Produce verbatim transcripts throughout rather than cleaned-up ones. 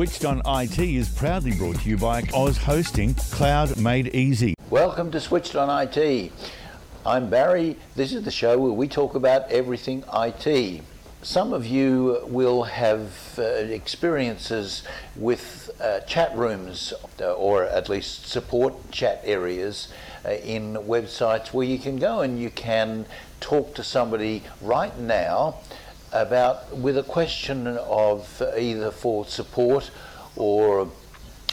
Switched on I T is proudly brought to you by Oz Hosting, cloud made easy. Welcome to Switched on I T. I'm Barry. This is the show where we talk about everything I T. Some of you will have uh, experiences with uh, chat rooms, uh, or at least support chat areas uh, in websites where you can go and you can talk to somebody right now about with a question of either for support or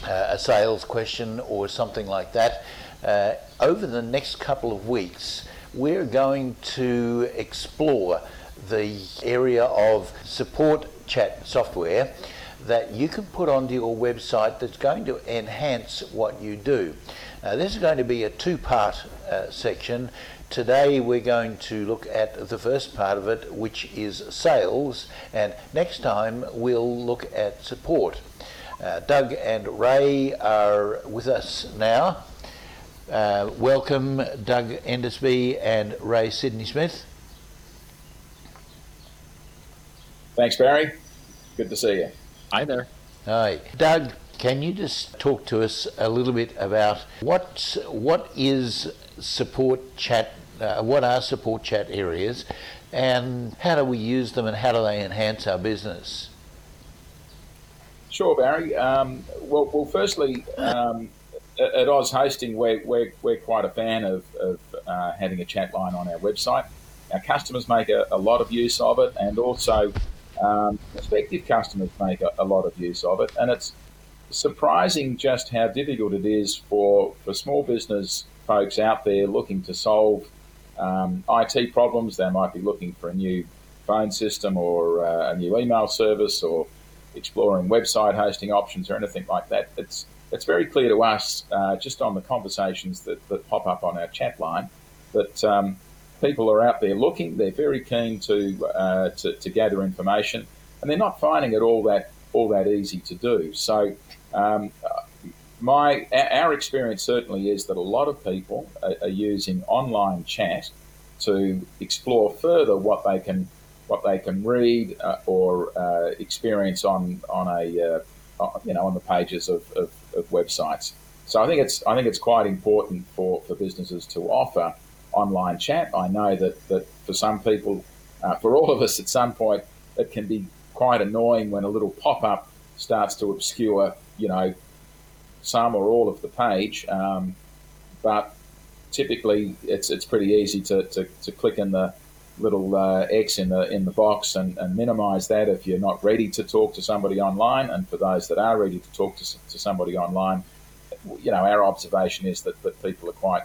uh, a sales question or something like that. Uh, over the next couple of weeks, we're going to explore the area of support chat software that you can put onto your website that's going to enhance what you do. Now, this is going to be a two-part uh, section. Today we're going to look at the first part of it, which is sales, and next time we'll look at support. Uh, Doug and Ray are with us now. Uh, welcome Doug Endersby and Ray Sidney-Smith. Thanks, Barry. Good to see you. Hi there. Hi. Doug, can you just talk to us a little bit about what's, what is support chat, uh, what are support chat areas, and how do we use them and how do they enhance our business? Sure, Barry. Um, well, well, firstly, um, at Oz Hosting, we're, we're, we're quite a fan of, of uh, having a chat line on our website. Our customers make a, a lot of use of it, and also um, prospective customers make a, a lot of use of it. And it's surprising just how difficult it is for, for small business folks out there looking to solve um, I T problems. They might be looking for a new phone system or uh, a new email service or exploring website hosting options or anything like that. It's it's very clear to us uh, just on the conversations that, that pop up on our chat line that um, people are out there looking. They're very keen to, uh, to to gather information, and they're not finding it all that all that easy to do. So. Um, My our experience certainly is that a lot of people are, are using online chat to explore further what they can what they can read uh, or uh, experience on on a uh, you know on the pages of, of, of websites. So I think it's I think it's quite important for, for businesses to offer online chat. I know that, that for some people, uh, for all of us at some point, it can be quite annoying when a little pop up starts to obscure you know. some or all of the page, um, but typically it's it's pretty easy to, to, to click in the little uh, X in the in the box and, and minimise that if you're not ready to talk to somebody online. And for those that are ready to talk to, to somebody online, you know our observation is that, that people are quite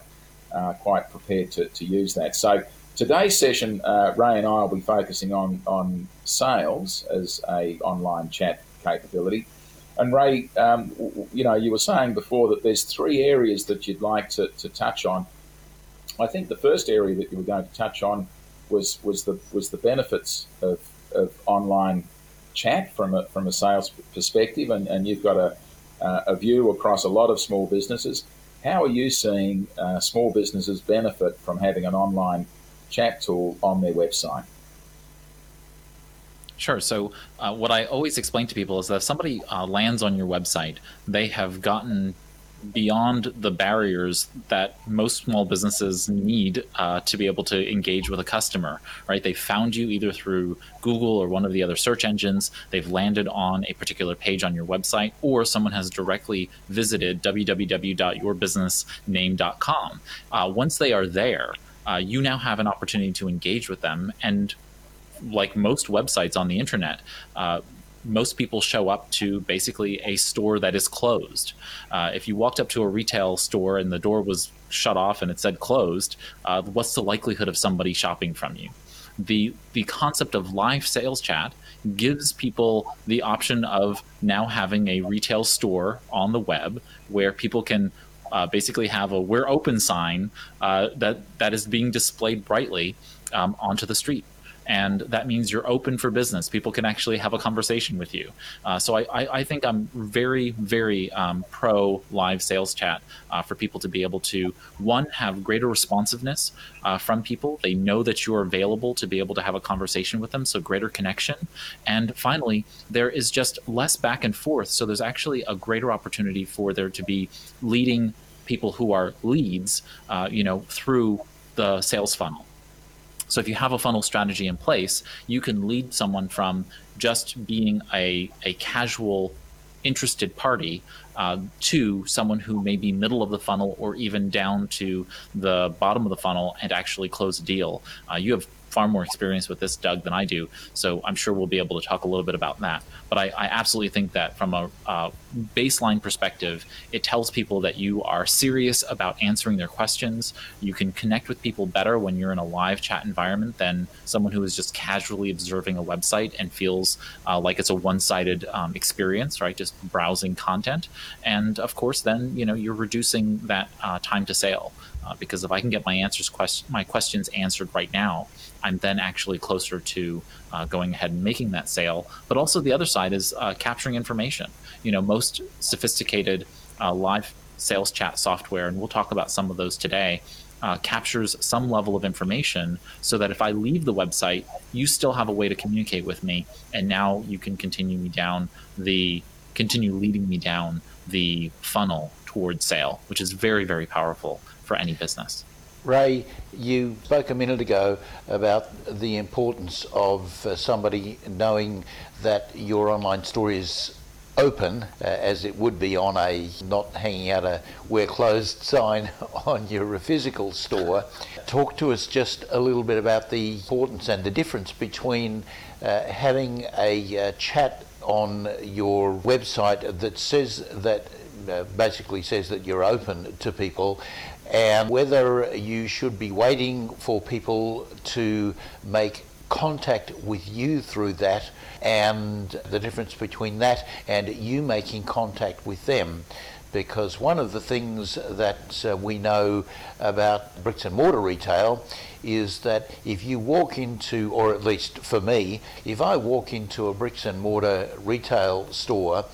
uh, quite prepared to, to use that. So today's session, uh, Ray and I will be focusing on on sales as a online chat capability. And Ray, um, you know, you were saying before that there's three areas that you'd like to, to touch on. I think the first area that you were going to touch on was was the was the benefits of, of online chat from a from a sales perspective, and, and you've got a a view across a lot of small businesses. How are you seeing uh, small businesses benefit from having an online chat tool on their website? Sure. So uh, what I always explain to people is that if somebody uh, lands on your website, they have gotten beyond the barriers that most small businesses need uh, to be able to engage with a customer, right? They found you either through Google or one of the other search engines. They've landed on a particular page on your website, or someone has directly visited w w w dot your business name dot com. Uh, once they are there, uh, you now have an opportunity to engage with them. And like most websites on the internet, uh, most people show up to basically a store that is closed. Uh, if you walked up to a retail store and the door was shut off and it said closed, uh, what's the likelihood of somebody shopping from you? The the concept of live sales chat gives people the option of now having a retail store on the web where people can uh, basically have a "we're open" sign uh, that that is being displayed brightly um, onto the street. And that means you're open for business. People can actually have a conversation with you. Uh, so I, I, I think I'm very, very um, pro live sales chat uh, for people to be able to, one, have greater responsiveness uh, from people. They know that you're available to be able to have a conversation with them, so greater connection. And finally, there is just less back and forth. So there's actually a greater opportunity for there to be leading people who are leads, uh, you know, through the sales funnel. So if you have a funnel strategy in place, you can lead someone from just being a, a casual interested party uh, to someone who may be middle of the funnel or even down to the bottom of the funnel and actually close a deal. Uh, you have far more experience with this, Doug, than I do. So I'm sure we'll be able to talk a little bit about that. But I, I absolutely think that from a uh, baseline perspective, it tells people that you are serious about answering their questions. You can connect with people better when you're in a live chat environment than someone who is just casually observing a website and feels uh, like it's a one-sided um, experience, right? Just browsing content. And of course, then, you know, you're reducing that uh, time to sale. Uh, because if I can get my answers, quest- my questions answered right now, I'm then actually closer to uh, going ahead and making that sale. But also the other side is uh, capturing information. You know, most sophisticated uh, live sales chat software, and we'll talk about some of those today, uh, captures some level of information so that if I leave the website, you still have a way to communicate with me. And now you can continue me down the, continue leading me down the funnel towards sale, which is very, very powerful for any business. Ray, you spoke a minute ago about the importance of uh, somebody knowing that your online store is open, uh, as it would be on a, not hanging out a we're closed sign on your physical store. Talk to us just a little bit about the importance and the difference between uh, having a uh, chat on your website that says that uh, basically says that you're open to people, and whether you should be waiting for people to make contact with you through that, and the difference between that and you making contact with them. Because one of the things that uh, we know about bricks and mortar retail is that if you walk into, or at least for me, if I walk into a bricks and mortar retail store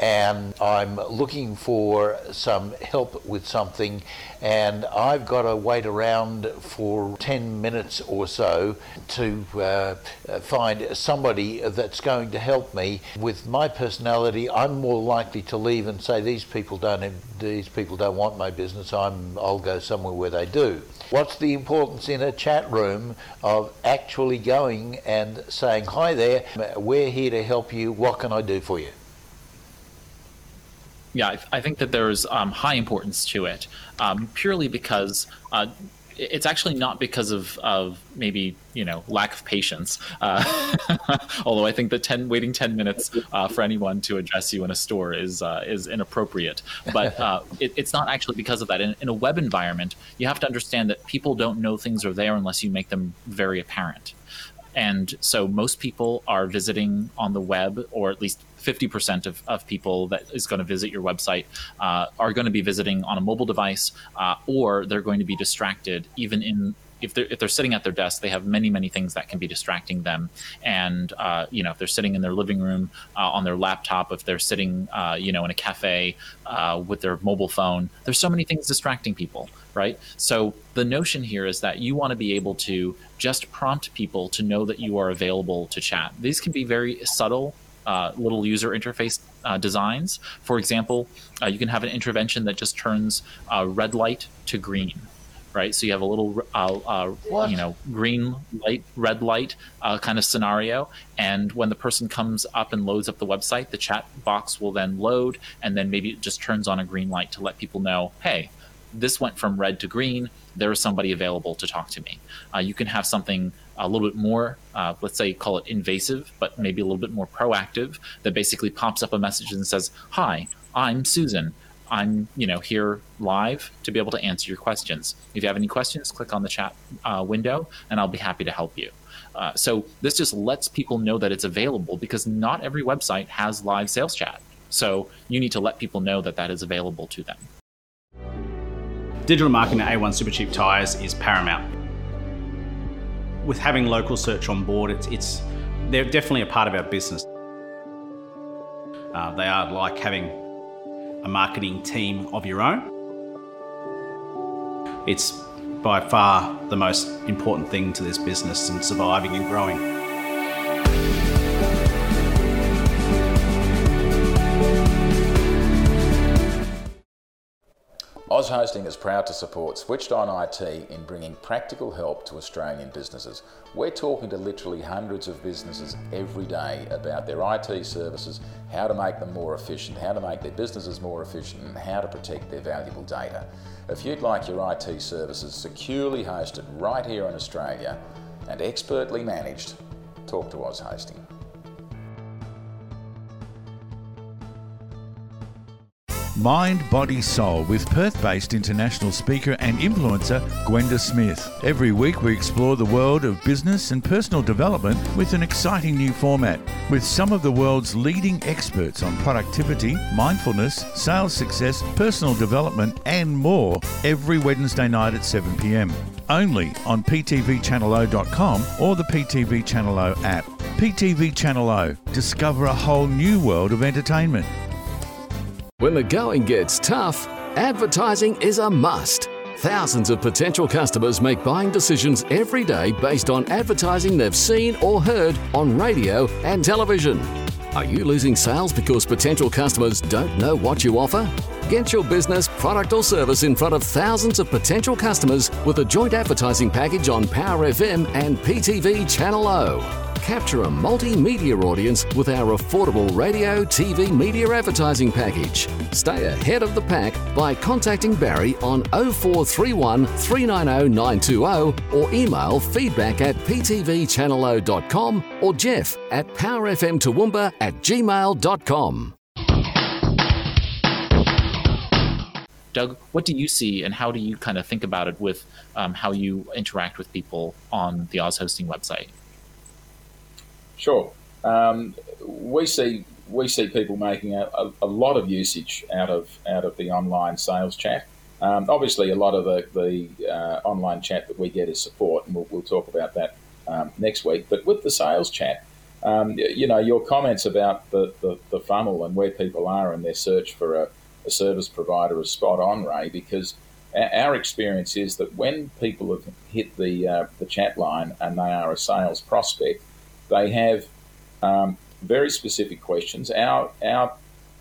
and I'm looking for some help with something, and I've got to wait around for ten minutes or so to uh, find somebody that's going to help me. With my personality, I'm more likely to leave and say, these people don't, these people don't want my business, I'm, I'll go somewhere where they do. What's the importance in a chat room of actually going and saying, hi there, we're here to help you, what can I do for you? Yeah, I, th- I think that there's um, high importance to it, um, purely because uh, it's actually not because of, of maybe, you know, lack of patience. Uh, although I think that ten, waiting ten minutes uh, for anyone to address you in a store is uh, is inappropriate. But uh, it, it's not actually because of that. In, in a web environment, you have to understand that people don't know things are there unless you make them very apparent. And so most people are visiting on the web, or at least fifty percent of, of people that is going to visit your website uh, are going to be visiting on a mobile device, uh, or they're going to be distracted. Even in if they're, if they're sitting at their desk, they have many, many things that can be distracting them. And, uh, you know, if they're sitting in their living room uh, on their laptop, if they're sitting, uh, you know, in a cafe uh, with their mobile phone, there's so many things distracting people, right? So the notion here is that you want to be able to just prompt people to know that you are available to chat. These can be very subtle Uh, little user interface uh, designs. For example, uh, you can have an intervention that just turns uh, red light to green, right? So you have a little, uh, uh, you know, green light, red light uh, kind of scenario. And when the person comes up and loads up the website, the chat box will then load, and then maybe it just turns on a green light to let people know, hey, this went from red to green, there is somebody available to talk to me. Uh, you can have something a little bit more, uh, let's say call it invasive, but maybe a little bit more proactive, that basically pops up a message and says, hi, I'm Susan. I'm, you know, here live to be able to answer your questions. If you have any questions, click on the chat uh, window and I'll be happy to help you. Uh, so this just lets people know that it's available, because not every website has live sales chat. So you need to let people know that that is available to them. Digital marketing at A one Super Cheap Tires is paramount. with having local search on board, it's, it's they're definitely a part of our business. Uh, they are like having a marketing team of your own. It's by far the most important thing to this business and surviving and growing. Oz Hosting is proud to support Switched on I T in bringing practical help to Australian businesses. We're talking to literally hundreds of businesses every day about their I T services, how to make them more efficient, how to make their businesses more efficient, and how to protect their valuable data. If you'd like your I T services securely hosted right here in Australia and expertly managed, talk to Oz Hosting. Mind, Body, Soul with Perth-based international speaker and influencer Gwenda Smith. Every week we explore the world of business and personal development with an exciting new format with some of the world's leading experts on productivity, mindfulness, sales success, personal development and more every Wednesday night at seven p.m. only on p t v channel o dot com or the P T V Channel O app. P T V Channel O. Discover a whole new world of entertainment. When the going gets tough, advertising is a must. Thousands of potential customers make buying decisions every day based on advertising they've seen or heard on radio and television. Are you losing sales because potential customers don't know what you offer? Get your business, product or service in front of thousands of potential customers with a joint advertising package on Power F M and P T V Channel O. Capture a multimedia audience with our affordable radio, T V, media advertising package. Stay ahead of the pack by contacting Barry on oh four three one, three nine oh, nine two oh or email feedback at p t v channel o dot com or Jeff at powerfmtoowoomba at gmail dot com. Doug, what do you see and how do you kind of think about it with um, how you interact with people on the Oz Hosting website? Sure. Um, we see we see people making a, a, a lot of usage out of out of the online sales chat. Um, obviously, a lot of the, the uh, online chat that we get is support, and we'll, we'll talk about that um, next week. But with the sales chat, um, you know, your comments about the, the, the funnel and where people are in their search for a, a service provider is spot on, Ray, because our experience is that when people have hit the uh, the chat line and they are a sales prospect, they have um, very specific questions. Our our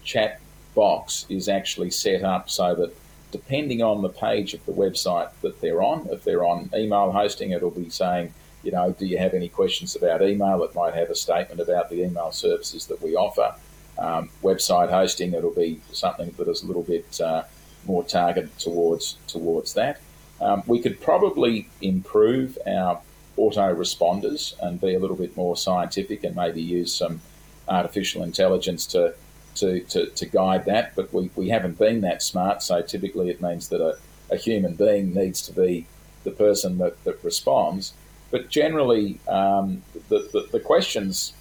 chat box is actually set up so that depending on the page of the website that they're on, if they're on email hosting, it'll be saying, you know, do you have any questions about email? It might have a statement about the email services that we offer. Um, website hosting, it'll be something that is a little bit uh, more targeted towards towards that. Um, we could probably improve our autoresponders and be a little bit more scientific and maybe use some artificial intelligence to to, to, to guide that, but we, we haven't been that smart, so typically it means that a, a human being needs to be the person that, that responds. But generally, um, the, the, the questions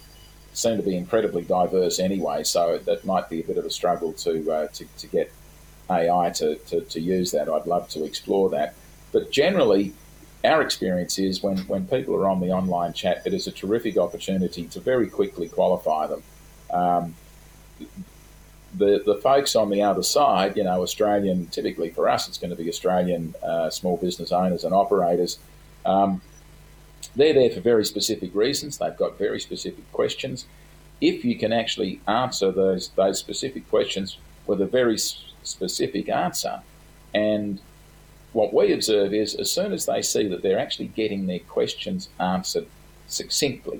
seem to be incredibly diverse anyway, so that might be a bit of a struggle to uh, to, to get A I to, to, to use that. I'd love to explore that. But generally, our experience is when, when people are on the online chat, it is a terrific opportunity to very quickly qualify them. Um, the the folks on the other side, you know, Australian, typically for us, it's going to be Australian uh, small business owners and operators. Um, they're there for very specific reasons. They've got very specific questions. If you can actually answer those those specific questions with a very specific answer, and what we observe is as soon as they see that they're actually getting their questions answered succinctly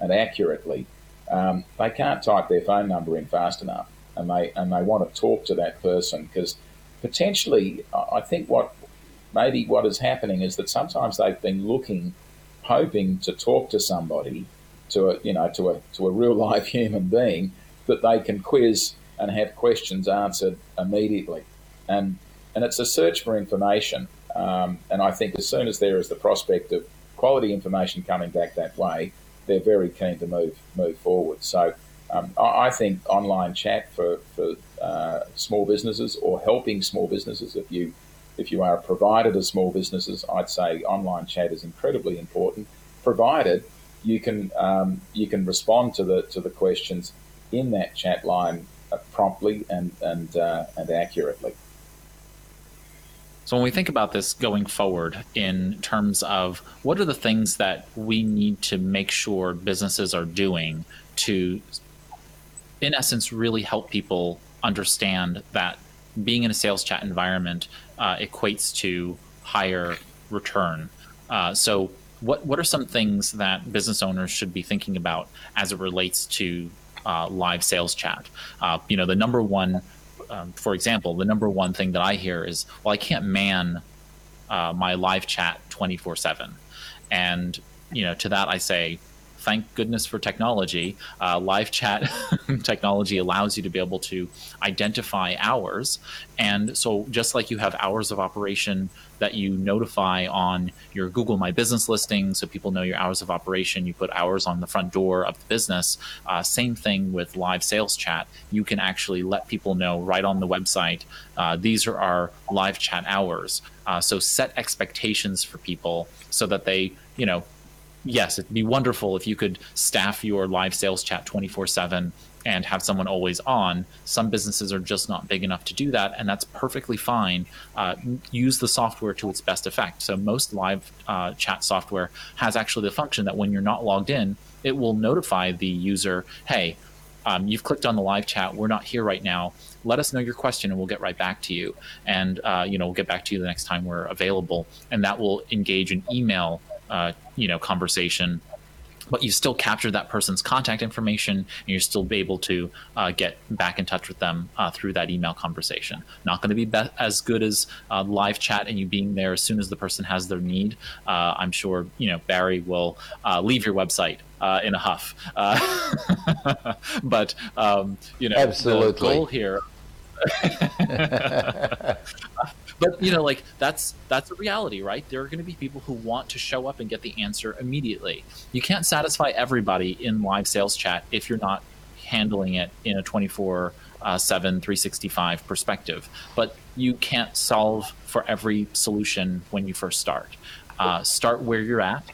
and accurately, um, they can't type their phone number in fast enough, and they and they want to talk to that person, because potentially I think what maybe what is happening is that sometimes they've been looking, hoping to talk to somebody, to a you know to a to a real life human being that they can quiz and have questions answered immediately, and. And it's a search for information. Um, and I think as soon as there is the prospect of quality information coming back that way, they're very keen to move move forward. So um, I think online chat for, for uh, small businesses or helping small businesses, if you, if you are a provider to small businesses, I'd say online chat is incredibly important. provided you can um, you can respond to the to the questions in that chat line uh, promptly and and uh, and accurately. So when we think about this going forward in terms of what are the things that we need to make sure businesses are doing to, in essence, really help people understand that being in a sales chat environment uh, equates to higher return. Uh, so what what are some things that business owners should be thinking about as it relates to uh, live sales chat? Uh, you know, the number one, um, for example, the number one thing that I hear is, well, I can't man uh, my live chat twenty-four seven. And, you know, to that I say, thank goodness for technology. Uh, live chat technology allows you to be able to identify hours. And so just like you have hours of operation that you notify on your Google My Business listing, so people know your hours of operation, you put hours on the front door of the business. Uh, same thing with live sales chat. You can actually let people know right on the website, uh, these are our live chat hours. Uh, so set expectations for people so that they, you know, yes, it'd be wonderful if you could staff your live sales chat twenty-four seven and have someone always on. Some businesses are just not big enough to do that, and that's perfectly fine. Uh, use the software to its best effect. So most live uh, chat software has actually the function that when you're not logged in, it will notify the user, hey, um, you've clicked on the live chat, we're not here right now. Let us know your question and we'll get right back to you. And uh, you know, we'll get back to you the next time we're available. And that will engage an email Uh, you know, conversation, but you still capture that person's contact information and you're still able to uh, get back in touch with them uh, through that email conversation. Not going to be, be as good as uh, live chat and you being there as soon as the person has their need. Uh, I'm sure, you know, Barry will uh, leave your website uh, in a huff. Uh, but, um, you know, absolutely. The goal here... But, you know, like that's that's a reality, right? There are going to be people who want to show up and get the answer immediately. You can't satisfy everybody in live sales chat if you're not handling it in a twenty-four seven, three sixty-five perspective. But you can't solve for every solution when you first start. Uh, start where you're at,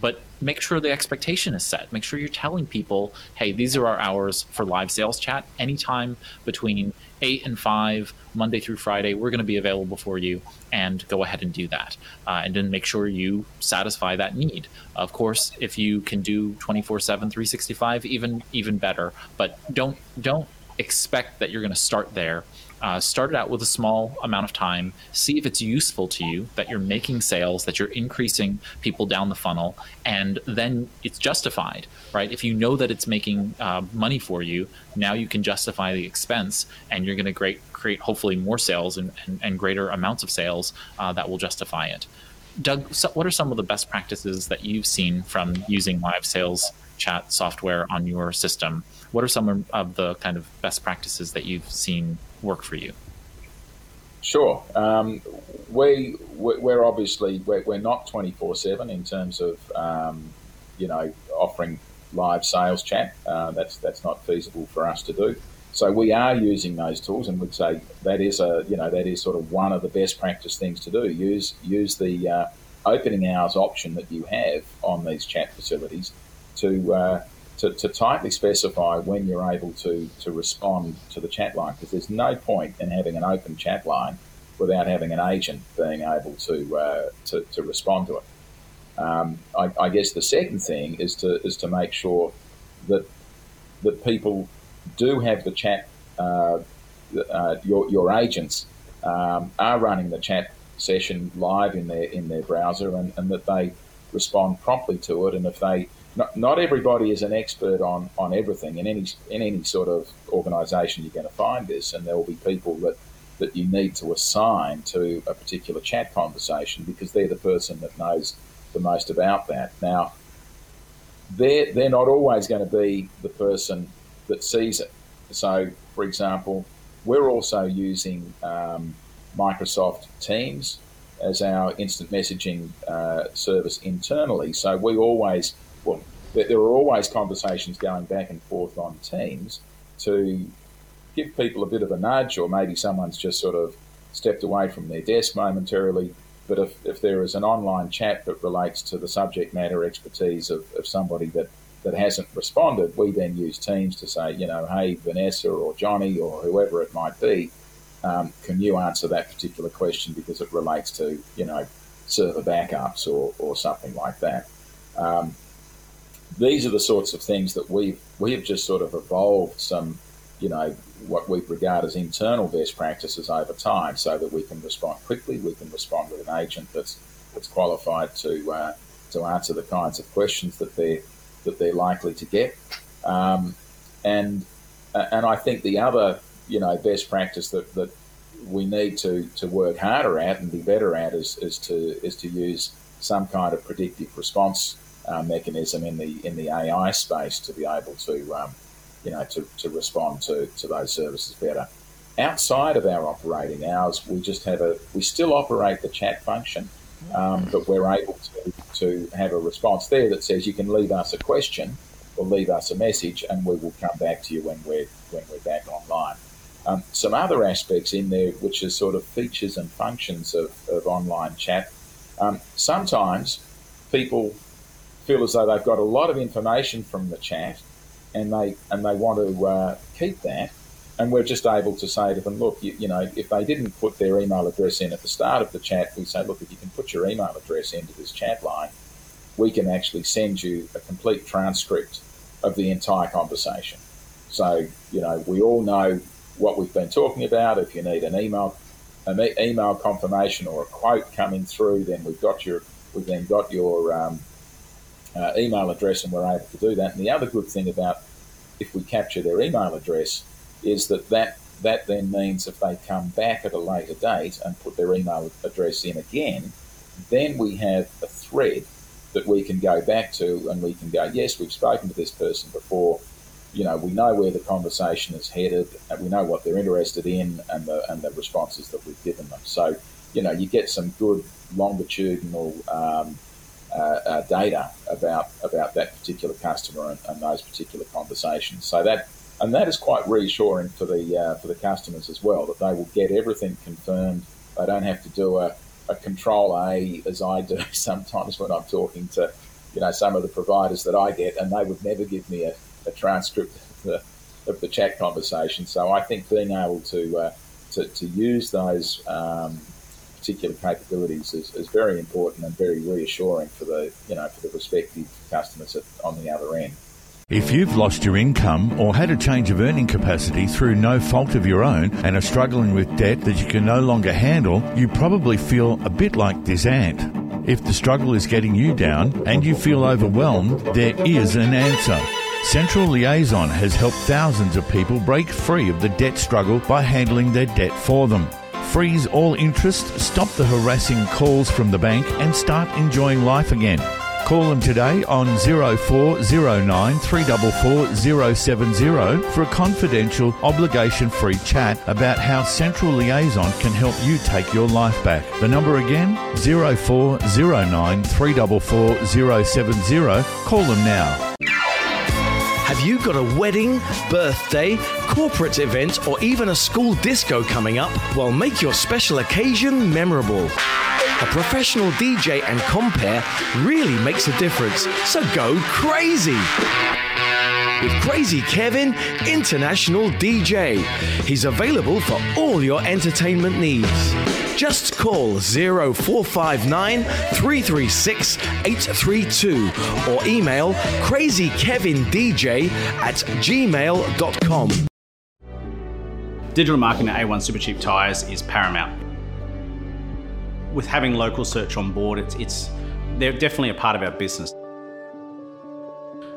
but make sure the expectation is set. Make sure you're telling people, hey, these are our hours for live sales chat. Anytime between eight and five, Monday through Friday, we're going to be available for you, and go ahead and do that. Uh, and then make sure you satisfy that need. Of course, if you can do twenty-four seven, three sixty-five, even even better. But don't don't expect that you're going to start there. Uh, start it out with a small amount of time, see if it's useful to you, that you're making sales, that you're increasing people down the funnel, and then it's justified, right? If you know that it's making uh, money for you, now you can justify the expense, and you're going to create, create hopefully more sales and, and, and greater amounts of sales uh, that will justify it. Doug, so what are some of the best practices that you've seen from using live sales chat software on your system? What are some of the kind of best practices that you've seen work for you? Sure. Um, we, we're obviously, we're, we're not twenty-four seven in terms of, um, you know, offering live sales chat. Uh, that's that's not feasible for us to do. So we are using those tools and would say that is a, you know, that is sort of one of the best practice things to do. Use, use the uh, opening hours option that you have on these chat facilities to, uh, To, to tightly specify when you're able to, to respond to the chat line, because there's no point in having an open chat line without having an agent being able to uh, to, to respond to it. Um, I, I guess the second thing is to is to make sure that that people do have the chat. Uh, uh, your your agents um, are running the chat session live in their in their browser, and, and that they respond promptly to it, and if they Not, not everybody is an expert on, on everything. In any in any sort of organisation, you're going to find this, and there will be people that, that you need to assign to a particular chat conversation because they're the person that knows the most about that. Now, they're, they're not always going to be the person that sees it. So, for example, we're also using um, Microsoft Teams as our instant messaging uh, service internally, so we always... Well, there are always conversations going back and forth on Teams to give people a bit of a nudge, or maybe someone's just sort of stepped away from their desk momentarily But if, if there is an online chat that relates to the subject matter expertise of, of somebody that, that hasn't responded, we then use Teams to say, you know, hey, Vanessa or Johnny or whoever it might be, um, can you answer that particular question because it relates to, you know, server backups or, or something like that. Um, these are the sorts of things that we've, we've just sort of evolved some, you know, what we regard as internal best practices over time so that we can respond quickly, we can respond with an agent that's that's qualified to uh, to answer the kinds of questions that they're, that they're likely to get. Um, and and I think the other, you know, best practice that, that we need to, to work harder at and be better at is, is to is to use some kind of predictive response uh, mechanism in the in the A I space to be able to um, you know, to, to respond to, to those services better. Outside of our operating hours, we just have a, we still operate the chat function, um, but we're able to, to have a response there that says you can leave us a question or leave us a message and we will come back to you when we're, when we're back online. Um, some other aspects in there, which is sort of features and functions of, of online chat. Um, sometimes people feel as though they've got a lot of information from the chat and they and they want to uh, keep that, and we're just able to say to them, look, you, you know, if they didn't put their email address in at the start of the chat, we say, look, if you can put your email address into this chat line, we can actually send you a complete transcript of the entire conversation. So, you know, we all know what we've been talking about. If you need an email an e- email confirmation or a quote coming through, then we've got your we've then got your um, uh, email address, and we're able to do that. And the other good thing about if we capture their email address, is that, that that then means if they come back at a later date and put their email address in again, then we have a thread that we can go back to and we can go, yes, we've spoken to this person before, you know, we know where the conversation is headed and we know what they're interested in and the, and the responses that we've given them. So, you know, you get some good longitudinal um Uh, uh, data about about that particular customer and, and those particular conversations. So that and that is quite reassuring for the uh, for the customers as well, that they will get everything confirmed. They don't have to do a, a control A as I do sometimes when I'm talking to, you know, some of the providers that I get, and they would never give me a, a transcript of the, of the chat conversation. So I think being able to uh, to, to use those um, particular capabilities is, is very important and very reassuring for the, you know, for the respective customers at, on the other end. If you've lost your income or had a change of earning capacity through no fault of your own and are struggling with debt that you can no longer handle, you probably feel a bit like this ant. If the struggle is getting you down and you feel overwhelmed, there is an answer. Central Liaison has helped thousands of people break free of the debt struggle by handling their debt for them. Freeze all interest, stop the harassing calls from the bank and start enjoying life again. Call them today on oh four oh nine, three four four, oh seven oh for a confidential, obligation-free chat about how Central Liaison can help you take your life back. The number again, oh four oh nine, three four four, oh seven oh. Call them now. Have you got a wedding, birthday, corporate event, or even a school disco coming up? Well, make your special occasion memorable. A professional D J and compere really makes a difference, so go crazy with Crazy Kevin, International D J. He's available for all your entertainment needs. Just call oh four five nine, three three six, eight three two or email crazykevindj at gmail dot com. Digital marketing at A one Super Cheap Tires is paramount. With having local search on board, it's, it's they're definitely a part of our business.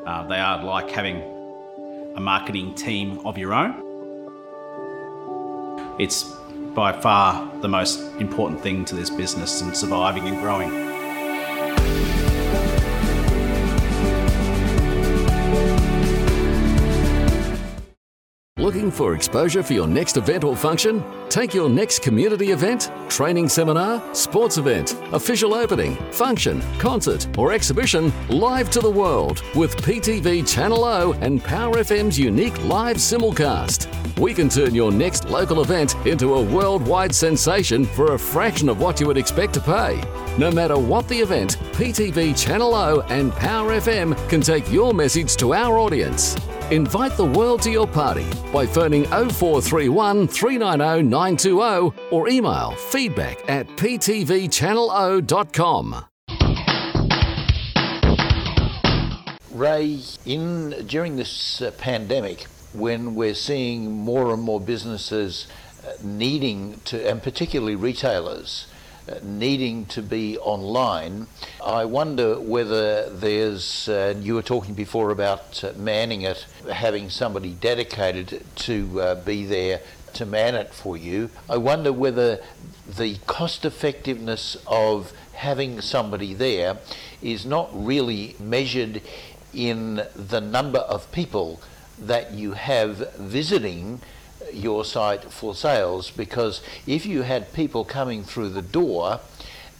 Uh, they are like having a marketing team of your own. It's by far the most important thing to this business and surviving and growing. looking for exposure for your next event or function? Take your next community event, training seminar, sports event, official opening, function, concert, or exhibition live to the world with P T V Channel O and Power F M's unique live simulcast. We can turn your next local event into a worldwide sensation for a fraction of what you would expect to pay. No matter what the event, P T V Channel O and Power F M can take your message to our audience. Invite the world to your party by phoning oh four three one, three nine oh, nine two oh or email feedback at p t v channel o dot com. Ray, in during this uh, pandemic, when we're seeing more and more businesses uh, needing to, and particularly retailers, uh, needing to be online, I wonder whether there's, uh, you were talking before about uh, manning it, having somebody dedicated to uh, be there to man it for you. I wonder whether the cost effectiveness of having somebody there is not really measured in the number of people that you have visiting your site for sales, because if you had people coming through the door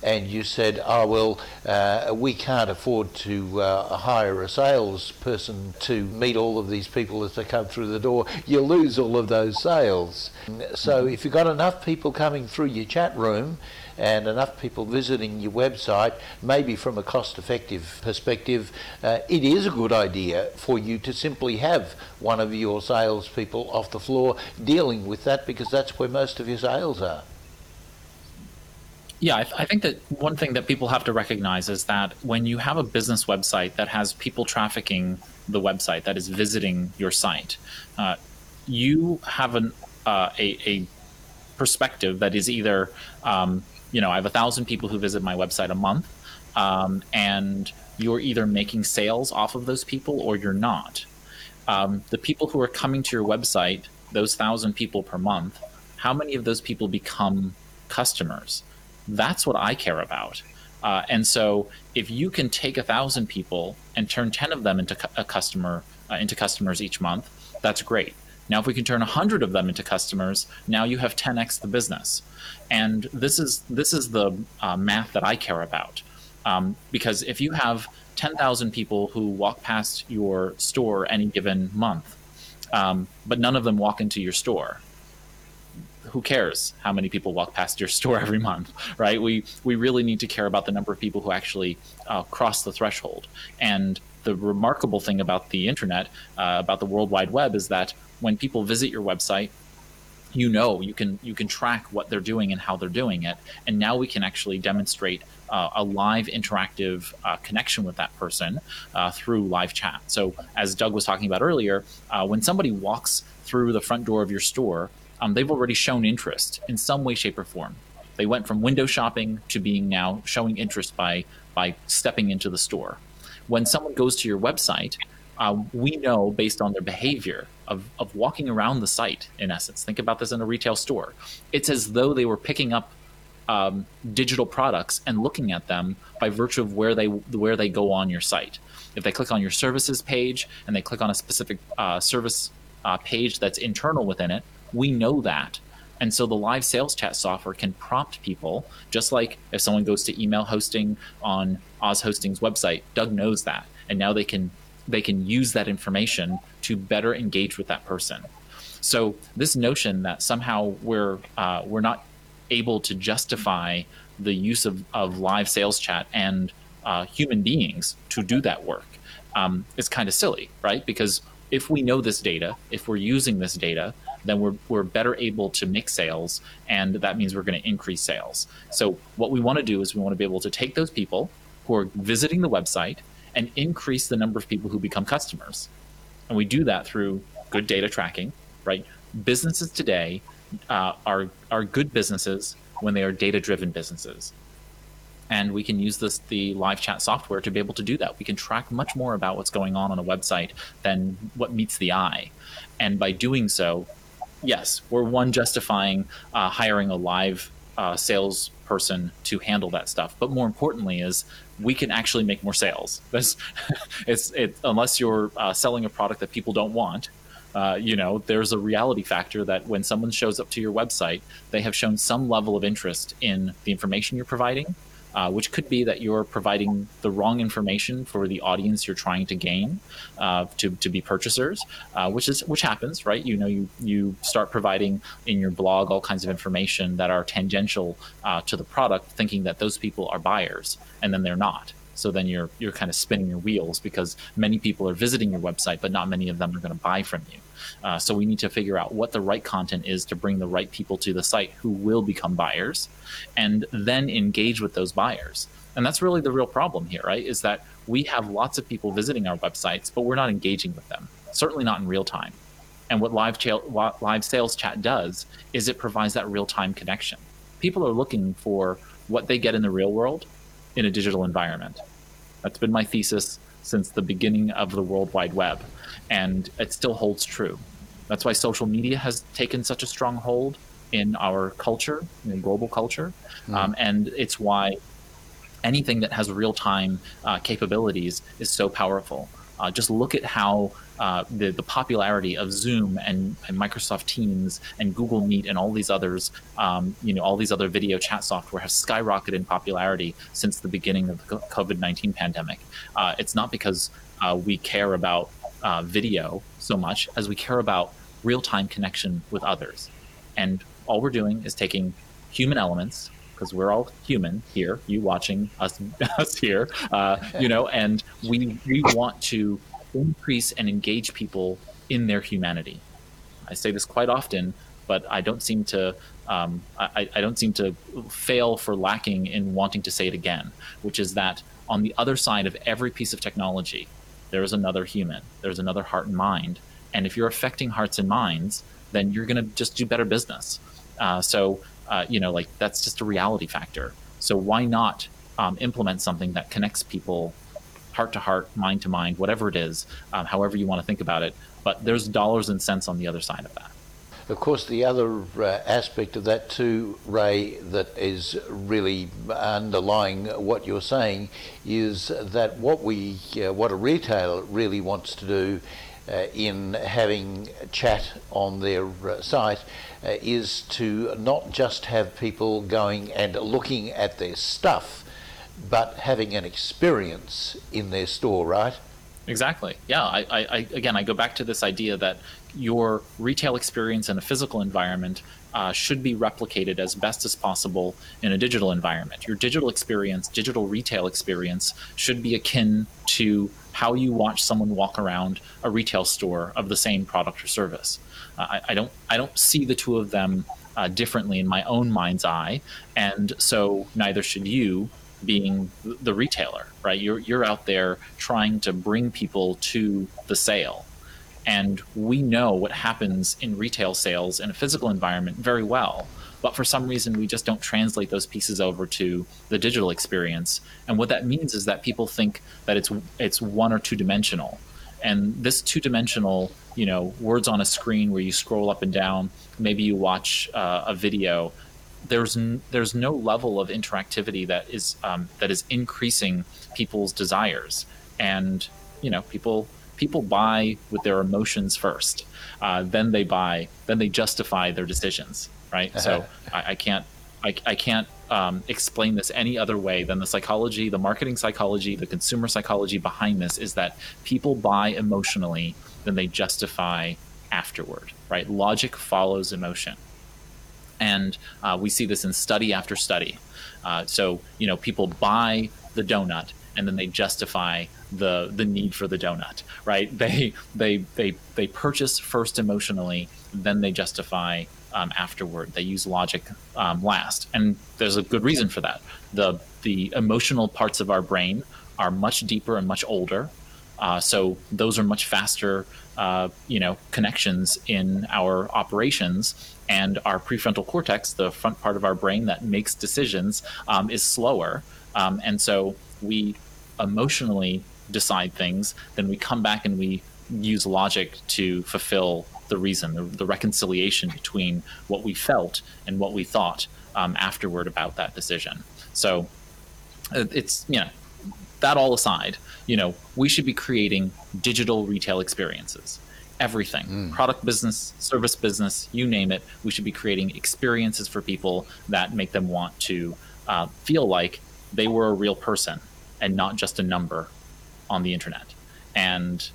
and you said, oh well, uh, we can't afford to uh, hire a salesperson to meet all of these people as they come through the door, you lose all of those sales. So if you've got enough people coming through your chat room and enough people visiting your website, maybe from a cost-effective perspective, uh, it is a good idea for you to simply have one of your salespeople off the floor dealing with that, because that's where most of your sales are. Yeah, I, th- I think that one thing that people have to recognize is that when you have a business website that has people trafficking the website, that is visiting your site, uh, you have an, uh, a, a perspective that is either, um, you know, I have a thousand people who visit my website a month, um, and you're either making sales off of those people or you're not. Um, the people who are coming to your website, those thousand people per month, how many of those people become customers? That's what I care about. Uh, and so if you can take a thousand people and turn ten of them into cu- a customer, uh, into customers each month, that's great. Now, if we can turn a hundred of them into customers, now you have ten x the business. And this is this is the uh, math that I care about. Um, because if you have ten thousand people who walk past your store any given month, um, but none of them walk into your store, who cares how many people walk past your store every month, right? We we really need to care about the number of people who actually uh, cross the threshold. And the remarkable thing about the internet, uh, about the World Wide Web, is that when people visit your website, you know, you can you can track what they're doing and how they're doing it. And now we can actually demonstrate uh, a live interactive uh, connection with that person uh, through live chat. So as Doug was talking about earlier, uh, when somebody walks through the front door of your store, um, they've already shown interest in some way, shape, or form. They went from window shopping to being now showing interest by by stepping into the store. When someone goes to your website, uh, we know based on their behavior Of, of walking around the site, in essence. Think about this in a retail store. It's as though they were picking up um, digital products and looking at them by virtue of where they where they go on your site. If they click on your services page and they click on a specific uh, service uh, page that's internal within it, we know that. And so the live sales chat software can prompt people, just like if someone goes to email hosting on Oz Hosting's website, Doug knows that. And now they can they can use that information to better engage with that person. So this notion that somehow we're uh, we're not able to justify the use of, of live sales chat and uh, human beings to do that work um, is kind of silly, right? Because if we know this data, if we're using this data, then we're we're better able to make sales, and that means we're going to increase sales. So what we want to do is we want to be able to take those people who are visiting the website and increase the number of people who become customers. And we do that through good data tracking, right? Businesses today uh, are are good businesses when they are data-driven businesses. And we can use this the live chat software to be able to do that. We can track much more about what's going on on a website than what meets the eye. And by doing so, yes, we're one justifying uh, hiring a live uh, salesperson to handle that stuff. But more importantly is, we can actually make more sales. It's, it's, unless you're uh, selling a product that people don't want, Uh, you know, there's a reality factor that when someone shows up to your website, they have shown some level of interest in the information you're providing, uh, which could be that you're providing the wrong information for the audience you're trying to gain uh, to, to be purchasers, uh, which is which happens, right? You know, you, you start providing in your blog all kinds of information that are tangential uh, to the product, thinking that those people are buyers, and then they're not. So then you're you're kind of spinning your wheels because many people are visiting your website, but not many of them are going to buy from you. Uh, so we need to figure out what the right content is to bring the right people to the site who will become buyers, and then engage with those buyers. And that's really the real problem here, right? Is that we have lots of people visiting our websites, but we're not engaging with them, certainly not in real time. And what live, cha- live sales chat does is it provides that real-time connection. People are looking for what they get in the real world in a digital environment. That's been my thesis since the beginning of the World Wide Web, and it still holds true. That's why social media has taken such a strong hold in our culture, in global culture, mm. um, and it's why anything that has real-time uh, capabilities is so powerful. Uh, just look at how uh, the, the popularity of Zoom and, and Microsoft Teams and Google Meet and all these others, um, you know, all these other video chat software have skyrocketed in popularity since the beginning of the covid nineteen pandemic. Uh, it's not because uh, we care about uh, video so much as we care about real-time connection with others. And all we're doing is taking human elements, because we're all human here, you watching us, us here, uh, you know, and we we want to increase and engage people in their humanity. I say this quite often, but I don't seem to um, I, I don't seem to fail for lacking in wanting to say it again, which is that on the other side of every piece of technology, there is another human, there's another heart and mind, and if you're affecting hearts and minds, then you're going to just do better business. Uh, so. Uh, you know, like that's just a reality factor. So why not um, implement something that connects people heart to heart, mind to mind, whatever it is, um, however you want to think about it. But there's dollars and cents on the other side of that. Of course, the other uh, aspect of that too, Ray, that is really underlying what you're saying is that what we, uh, what a retailer really wants to do Uh, in having chat on their uh, site uh, is to not just have people going and looking at their stuff, but having an experience in their store, right? Exactly. Yeah. I, I, I again, I go back to this idea that your retail experience in a physical environment uh, should be replicated as best as possible in a digital environment. Your digital experience, digital retail experience, should be akin to how you watch someone walk around a retail store of the same product or service. Uh, I, I don't I don't see the two of them uh, differently in my own mind's eye, and so neither should you, being the retailer, right? You're you're out there trying to bring people to the sale. And we know what happens in retail sales in a physical environment very well, but for some reason we just don't translate those pieces over to the digital experience. And what that means is that people think that it's it's one or two dimensional. And this two dimensional, you know, words on a screen where you scroll up and down, maybe you watch uh, a video. There's n- there's no level of interactivity that is um, that is increasing people's desires. And you know, people. People buy with their emotions first, uh, then they buy, then they justify their decisions, right? Uh-huh. So I, I can't, I, I can't um, explain this any other way than the psychology, the marketing psychology, the consumer psychology behind this is that people buy emotionally, then they justify afterward, right? Logic follows emotion. And uh, we see this in study after study. Uh, so, you know, people buy the donut and then they justify the the need for the donut, right? They they they they purchase first emotionally, then they justify um, afterward. They use logic um, last, and there's a good reason for that. The the emotional parts of our brain are much deeper and much older, uh, so those are much faster, uh, you know, connections in our operations. And our prefrontal cortex, the front part of our brain that makes decisions, um, is slower, um, and so we emotionally decide things, then we come back and we use logic to fulfill the reason, the, the reconciliation between what we felt and what we thought um, afterward about that decision. So it's, you know, that all aside, you know, we should be creating digital retail experiences. everything, mm. product business, service business, you name it. We should be creating experiences for people that make them want to uh, feel like they were a real person and not just a number on the internet. And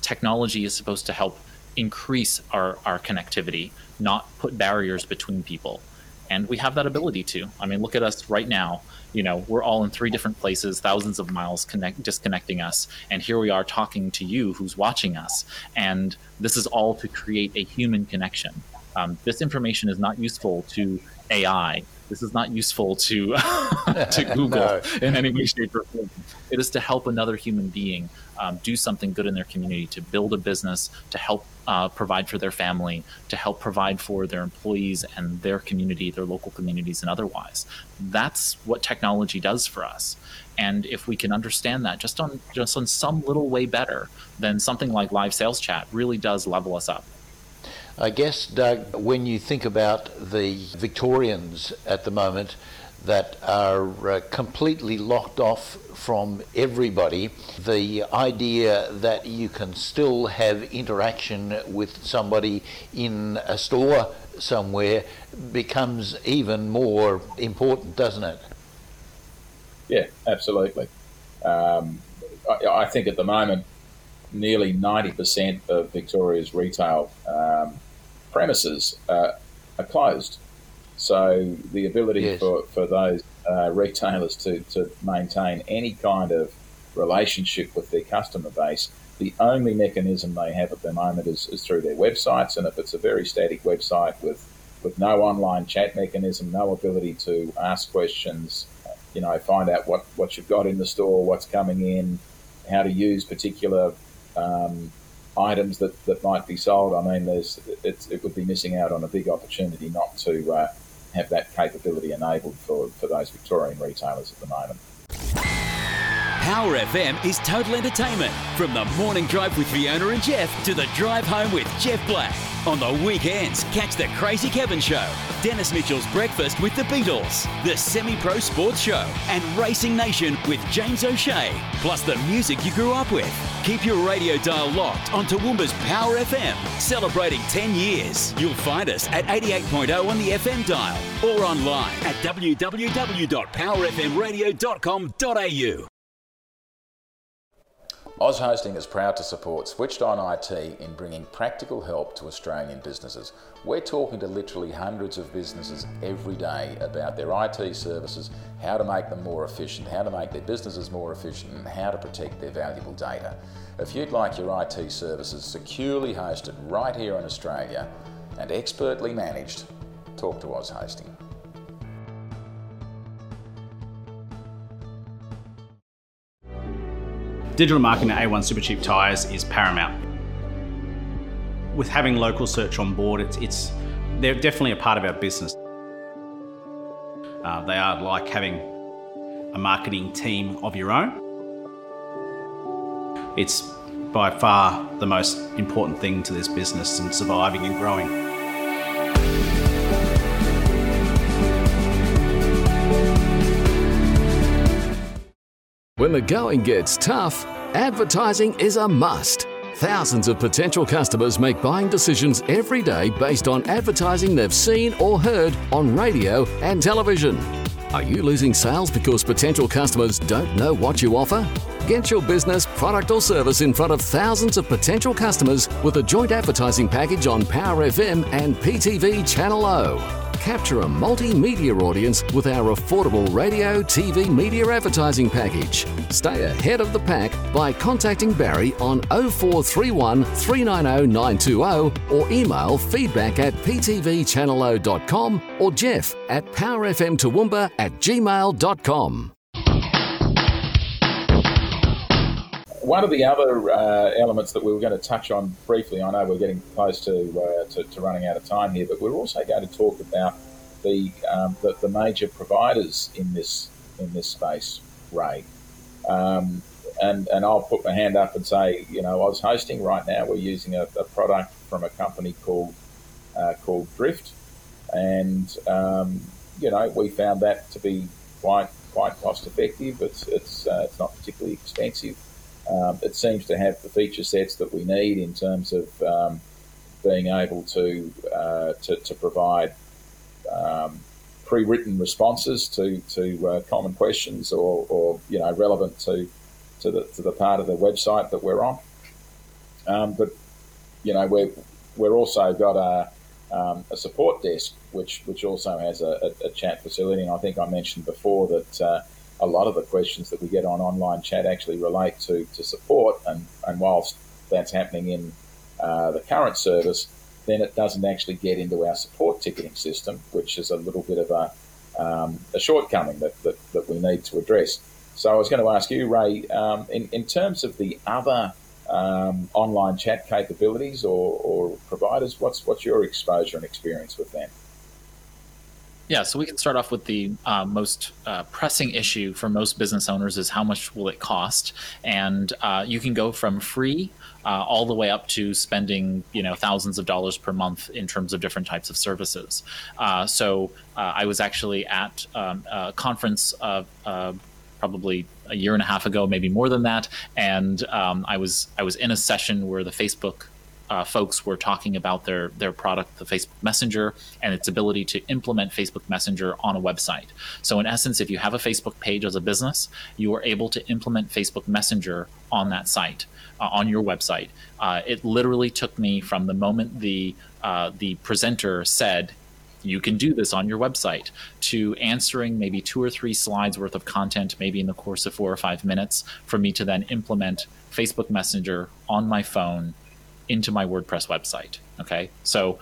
technology is supposed to help increase our, our connectivity, not put barriers between people. And we have that ability to. I mean, look at us right now. You know, we're all in three different places, thousands of miles connect, disconnecting us. And here we are talking to you who's watching us. And this is all to create a human connection. Um, this information is not useful to A I. This is not useful to to Google no. in any way, shape, or form. It is to help another human being um, do something good in their community, to build a business, to help uh, provide for their family, to help provide for their employees and their community, their local communities, and otherwise. That's what technology does for us. And if we can understand that just on just on some little way better, then something like live sales chat really does level us up. I guess, Doug, when you think about the Victorians at the moment that are uh, completely locked off from everybody, the idea that you can still have interaction with somebody in a store somewhere becomes even more important, doesn't it? Yeah, absolutely. Um, I, I think at the moment, nearly ninety percent of Victoria's retail um, premises uh, are closed, so the ability yes. for, for those uh, retailers to, to maintain any kind of relationship with their customer base, the only mechanism they have at the moment is, is through their websites. And if it's a very static website with, with no online chat mechanism, no ability to ask questions, you know, find out what, what you've got in the store, what's coming in, how to use particular um, items that, that might be sold. I mean, there's it's, it would be missing out on a big opportunity not to uh, have that capability enabled for, for those Victorian retailers at the moment. Power F M is total entertainment. From the morning drive with Fiona and Jeff to the drive home with Jeff Black. On the weekends, catch the Crazy Kevin Show, Dennis Mitchell's Breakfast with the Beatles, the Semi-Pro Sports Show and Racing Nation with James O'Shea, plus the music you grew up with. Keep your radio dial locked on Toowoomba's Power F M, celebrating ten years. You'll find us at eighty-eight point oh on the F M dial or online at w w w dot power f m radio dot com dot a u. Oz Hosting is proud to support Switched on I T in bringing practical help to Australian businesses. We're talking to literally hundreds of businesses every day about their I T services, how to make them more efficient, how to make their businesses more efficient, and how to protect their valuable data. If you'd like your I T services securely hosted right here in Australia and expertly managed, talk to Oz Hosting. Digital marketing at A one Super Cheap Tires is paramount. With having local search on board, it's, it's they're definitely a part of our business. Uh, they are like having a marketing team of your own. It's by far the most important thing to this business and surviving and growing. When the going gets tough, advertising is a must. Thousands of potential customers make buying decisions every day based on advertising they've seen or heard on radio and television. Are you losing sales because potential customers don't know what you offer? Get your business, product or service in front of thousands of potential customers with a joint advertising package on Power F M and P T V Channel O. Capture a multimedia audience with our affordable radio, T V, media advertising package. Stay ahead of the pack by contacting Barry on oh four three one, three nine oh, nine two oh or email feedback at p t v channel o dot com or Jeff at powerfmtoowoomba at gmail dot com. One of the other uh, elements that we were going to touch on briefly, I know we're getting close to, uh, to, to running out of time here, but we're also going to talk about the um, the, the major providers in this in this space, Ray. Um, and and I'll put my hand up and say, you know, Oz Hosting right now, we're using a, a product from a company called uh, called Drift, and um, you know, we found that to be quite quite cost effective. It's it's uh, it's not particularly expensive. Um, it seems to have the feature sets that we need in terms of um, being able to, uh, to, to provide um, pre-written responses to, to uh, common questions or, or, you know, relevant to, to, the, to the part of the website that we're on. Um, but, you know, we've, we've also got a, um, a support desk, which, which also has a, a, a chat facility. And I think I mentioned before that uh, a lot of the questions that we get on online chat actually relate to, to support. And, and whilst that's happening in uh, the current service, then it doesn't actually get into our support ticketing system, which is a little bit of a, um, a shortcoming that, that, that we need to address. So I was going to ask you, Ray, um, in, in terms of the other Um, online chat capabilities or, or providers, what's what's your exposure and experience with them? Yeah, so we can start off with the uh, most uh, pressing issue for most business owners is how much will it cost? And uh, you can go from free uh, all the way up to spending, you know, thousands of dollars per month in terms of different types of services. Uh, so uh, I was actually at um, a conference of uh, probably a year and a half ago, maybe more than that. And um, I was I was in a session where the Facebook uh, folks were talking about their their product, the Facebook Messenger, and its ability to implement Facebook Messenger on a website. So in essence, if you have a Facebook page as a business, you are able to implement Facebook Messenger on that site, uh, on your website. Uh, it literally took me from the moment the uh, the presenter said, "You can do this on your website," to answering maybe two or three slides worth of content, maybe in the course of four or five minutes, for me to then implement Facebook Messenger on my phone into my WordPress website. Okay, so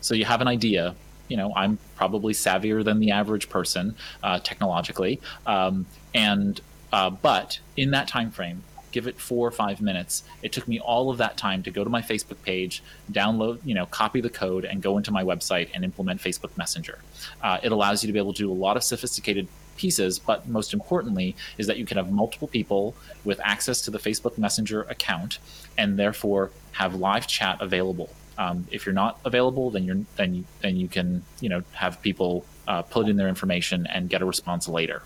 so you have an idea. You know, I'm probably savvier than the average person uh, technologically, um, and uh, but in that time frame, give it four or five minutes. It took me all of that time to go to my Facebook page, download, you know, copy the code and go into my website and implement Facebook Messenger. Uh, it allows you to be able to do a lot of sophisticated pieces, but most importantly is that you can have multiple people with access to the Facebook Messenger account and therefore have live chat available. Um, if you're not available, then you're then you, then you can, you know, have people uh, put in their information and get a response later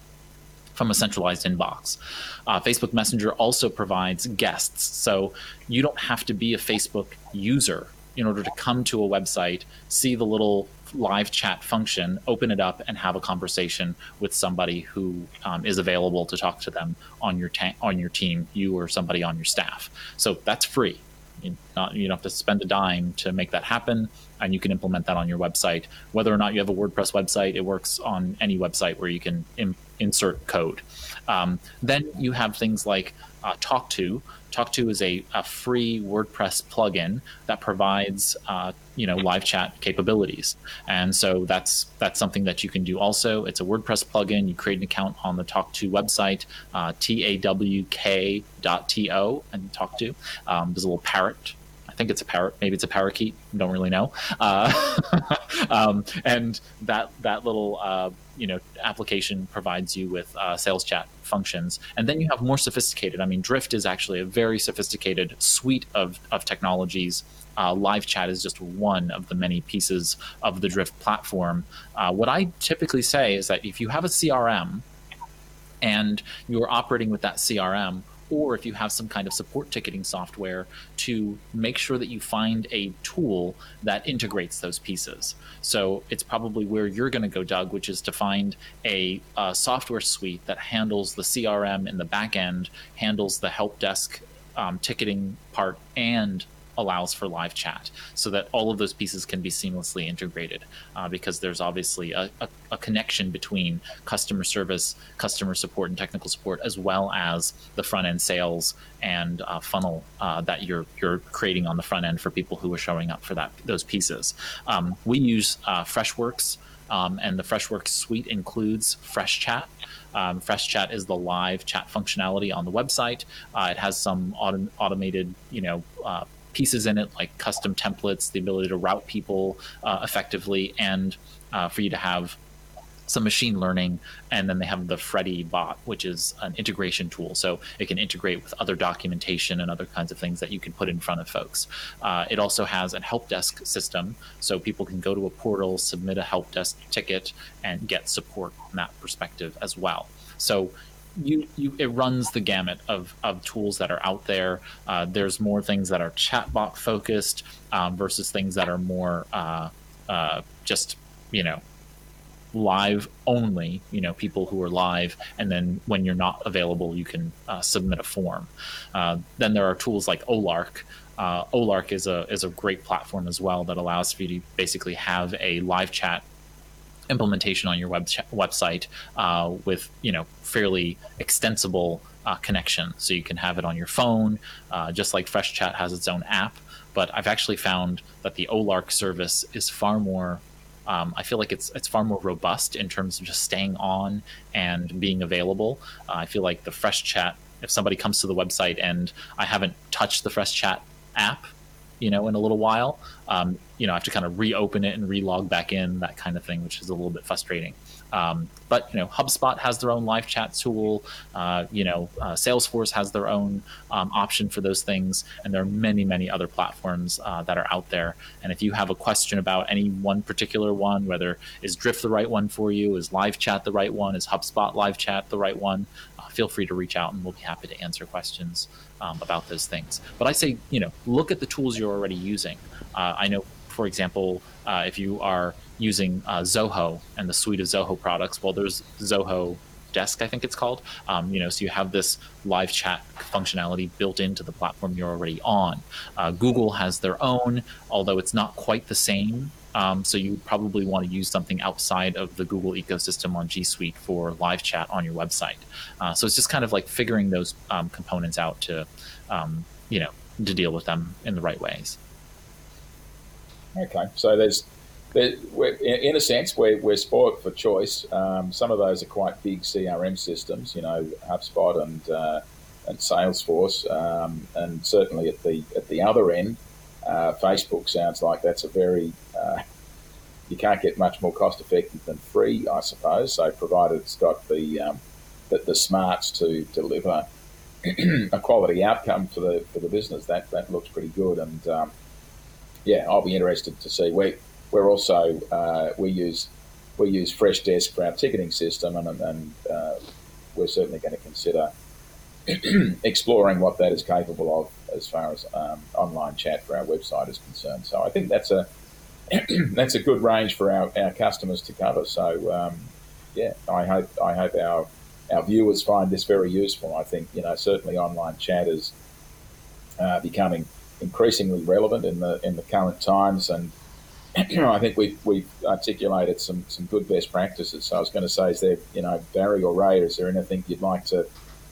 from a centralized inbox. Uh, Facebook Messenger also provides guests. So you don't have to be a Facebook user in order to come to a website, see the little live chat function, open it up and have a conversation with somebody who um, is available to talk to them on your ta- on your team, you or somebody on your staff. So that's free. You don't have to spend a dime to make that happen, and you can implement that on your website. Whether or not you have a WordPress website, it works on any website where you can im- insert code. Um, then you have things like uh, Tawk.to. Tawk.to is a, a free WordPress plugin that provides uh, you know, live chat capabilities, and so that's that's something that you can do also. It's a WordPress plugin. You create an account on the Tawk.to website, uh, T A W K dot T-O, and Tawk.to. Um, there's a little parrot. I think it's a parrot. Maybe it's a parakeet. Don't really know. Uh, um, and that that little uh, you know, application provides you with uh, sales chat functions. And then you have more sophisticated. I mean, Drift is actually a very sophisticated suite of of technologies. Uh, live chat is just one of the many pieces of the Drift platform. Uh, what I typically say is that if you have a C R M and you're operating with that C R M, or if you have some kind of support ticketing software, to make sure that you find a tool that integrates those pieces. So it's probably where you're going to go, Doug, which is to find a, a software suite that handles the C R M in the back end, handles the help desk um, ticketing part, and allows for live chat, so that all of those pieces can be seamlessly integrated, uh, because there's obviously a, a, a connection between customer service, customer support, and technical support, as well as the front end sales and uh, funnel uh, that you're you're creating on the front end for people who are showing up for that those pieces. Um, we use uh, Freshworks, um, and the Freshworks suite includes FreshChat. Um, FreshChat is the live chat functionality on the website. Uh, it has some autom- automated, you know. Uh, pieces in it, like custom templates, the ability to route people uh, effectively, and uh, for you to have some machine learning. And then they have the Freddy bot, which is an integration tool. So it can integrate with other documentation and other kinds of things that you can put in front of folks. Uh, it also has a help desk system. So people can go to a portal, submit a help desk ticket, and get support from that perspective as well. So you, you it runs the gamut of of tools that are out there. Uh, there's more things that are chatbot focused um, versus things that are more uh, uh, just, you know, live only, you know, people who are live, and then when you're not available, you can uh, submit a form. Uh, then there are tools like Olark. Uh, Olark is a is a great platform as well that allows for you to basically have a live chat implementation on your web ch- website uh, with, you know, fairly extensible uh, connection. So you can have it on your phone, uh, just like FreshChat has its own app. But I've actually found that the Olark service is far more Um, I feel like it's it's far more robust in terms of just staying on and being available. Uh, I feel like the FreshChat, if somebody comes to the website and I haven't touched the FreshChat app, you know, in a little while, um, you know, I have to kind of reopen it and relog back in, that kind of thing, which is a little bit frustrating. Um, but, you know, HubSpot has their own live chat tool. Uh, you know, uh, Salesforce has their own um, option for those things. And there are many, many other platforms uh, that are out there. And if you have a question about any one particular one, whether is Drift the right one for you, is live chat the right one, is HubSpot live chat the right one, uh, feel free to reach out and we'll be happy to answer questions um, about those things. But I say, you know, look at the tools you're already using. Uh, I know, for example, uh, if you are using uh, Zoho and the suite of Zoho products, well, there's Zoho Desk, I think it's called. Um, you know, so you have this live chat functionality built into the platform you're already on. Uh, Google has their own, although it's not quite the same. Um, so you probably want to use something outside of the Google ecosystem on G Suite for live chat on your website. Uh, so it's just kind of like figuring those um, components out to, um, you know, to deal with them in the right ways. Okay, so there's, there, we're, in a sense, we're, we're spoiled for choice. Um, some of those are quite big C R M systems, you know, HubSpot and uh, and Salesforce, um, and certainly at the at the other end, uh, Facebook sounds like that's a very uh, you can't get much more cost effective than free, I suppose. So provided it's got the um, the, the smarts to deliver a quality outcome for the for the business, that that looks pretty good. And um, yeah, I'll be interested to see. We we're also uh, we use we use Freshdesk for our ticketing system, and and uh, we're certainly going to consider exploring what that is capable of as far as um, online chat for our website is concerned. So I think that's a that's a good range for our, our customers to cover. So um, yeah, I hope I hope our our viewers find this very useful. I think, you know, certainly online chat is uh, becoming increasingly relevant in the in the current times, and I think we've we've articulated some, some good best practices. So I was going to say, is there, you know, Barry or Ray, is there anything you'd like to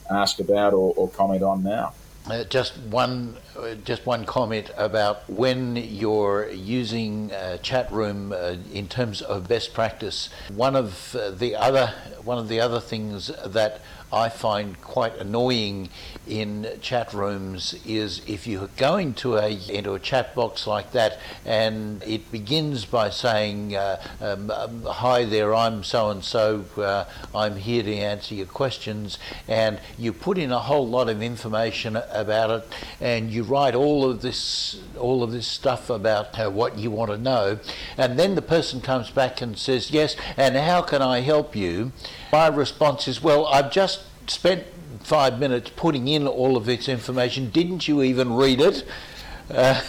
ask about or, or comment on now? Uh, just one, uh, just one comment about when you're using uh, chat room uh, in terms of best practice. One of uh, the other one of the other things that I find quite annoying in chat rooms is if you're going to a into a chat box like that and it begins by saying, uh, um, um, hi there, I'm so-and-so, uh, I'm here to answer your questions, and you put in a whole lot of information about it, and you write all of this all of this stuff about uh, what you want to know, and then the person comes back and says, yes, and how can I help you? My response is, well, I've just spent five minutes putting in all of this information. Didn't you even read it? Uh,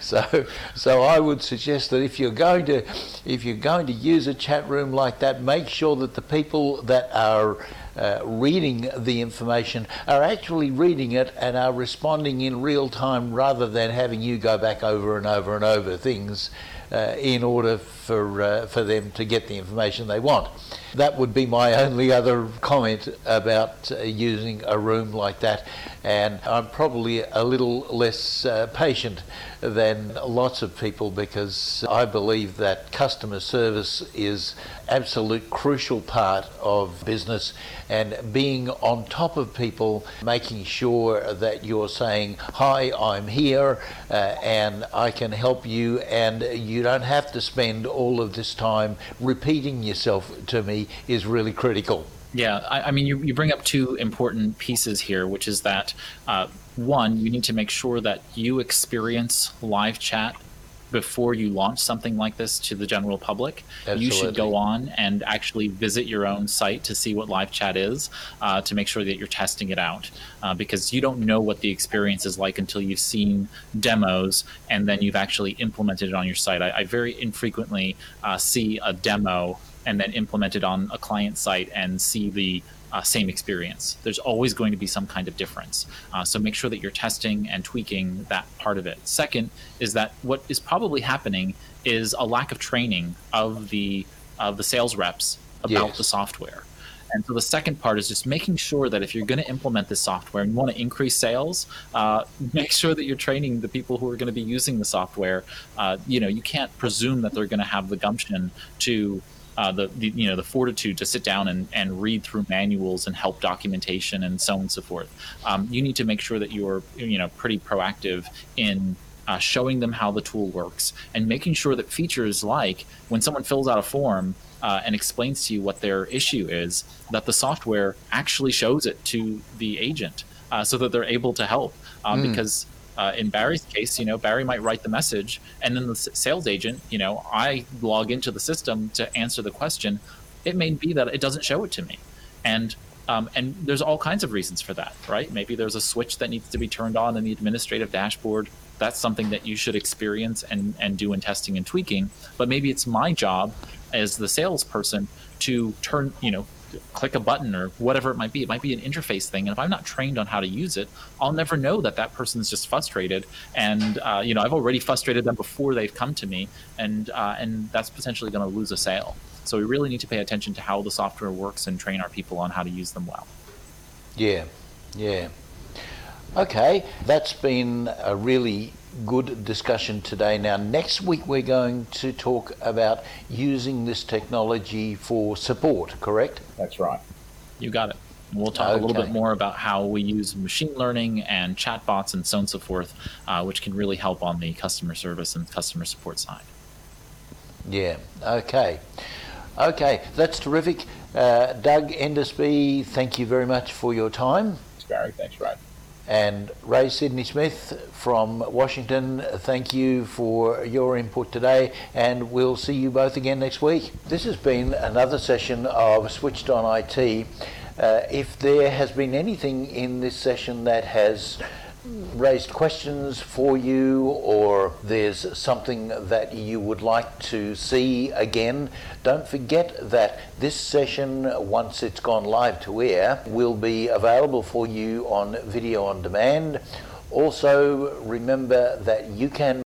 so, so I would suggest that if you're going to, if you're going to use a chat room like that, make sure that the people that are uh, reading the information are actually reading it and are responding in real time, rather than having you go back over and over and over things. Uh, in order for uh, for them to get the information they want. That would be my only other comment about uh, using a room like that, and I'm probably a little less uh, patient than lots of people, because I believe that customer service is absolute crucial part of business, and being on top of people, making sure that you're saying, hi, I'm here uh, and I can help you, and you don't have to spend all of this time repeating yourself to me, is really critical. Yeah, I, I mean, you, you bring up two important pieces here, which is that uh, one, you need to make sure that you experience live chat before you launch something like this to the general public. Absolutely. You should go on and actually visit your own site to see what live chat is, uh, to make sure that you're testing it out, uh, because you don't know what the experience is like until you've seen demos and then you've actually implemented it on your site. I, I very infrequently uh, see a demo and then implement it on a client site and see the Uh, same experience. There's always going to be some kind of difference. Uh, so make sure that you're testing and tweaking that part of it. Second is that what is probably happening is a lack of training of the of the sales reps about yes. the software. And so the second part is just making sure that if you're going to implement this software and you want to increase sales, uh, make sure that you're training the people who are going to be using the software. Uh, you know, you can't presume that they're going to have the gumption to Uh, the, the you know the fortitude to sit down and, and read through manuals and help documentation and so on and so forth. Um, you need to make sure that you're you know pretty proactive in uh, showing them how the tool works and making sure that features like when someone fills out a form uh, and explains to you what their issue is, that the software actually shows it to the agent uh, so that they're able to help. Um, mm. Because Uh, in Barry's case, you know, Barry might write the message, and then the s- sales agent, you know, I log into the system to answer the question. It may be that it doesn't show it to me, and um, and there's all kinds of reasons for that, right? Maybe there's a switch that needs to be turned on in the administrative dashboard. That's something that you should experience and and do in testing and tweaking. But maybe it's my job as the salesperson to turn, you know. click a button or whatever it might be. It might be an interface thing. And if I'm not trained on how to use it, I'll never know that that person's just frustrated. And, uh, you know, I've already frustrated them before they've come to me, and uh, and that's potentially going to lose a sale. So we really need to pay attention to how the software works and train our people on how to use them well. Yeah, yeah. Okay, that's been a really good discussion today. Now, next week we're going to talk about using this technology for support, correct? That's right. You got it. We'll talk okay. a little bit more about how we use machine learning and chatbots and so on and so forth, uh, which can really help on the customer service and customer support side. Yeah, okay. Okay, that's terrific. Uh, Doug Endersby, thank you very much for your time. Thanks, Barry. Thanks, Ray. And Ray Sidney-Smith from Washington, thank you for your input today, and we'll see you both again next week. This has been another session of Switched on I T. Uh, if there has been anything in this session that has raised questions for you, or there's something that you would like to see again, don't forget that this session, once it's gone live to air, will be available for you on video on demand. Also, remember that you can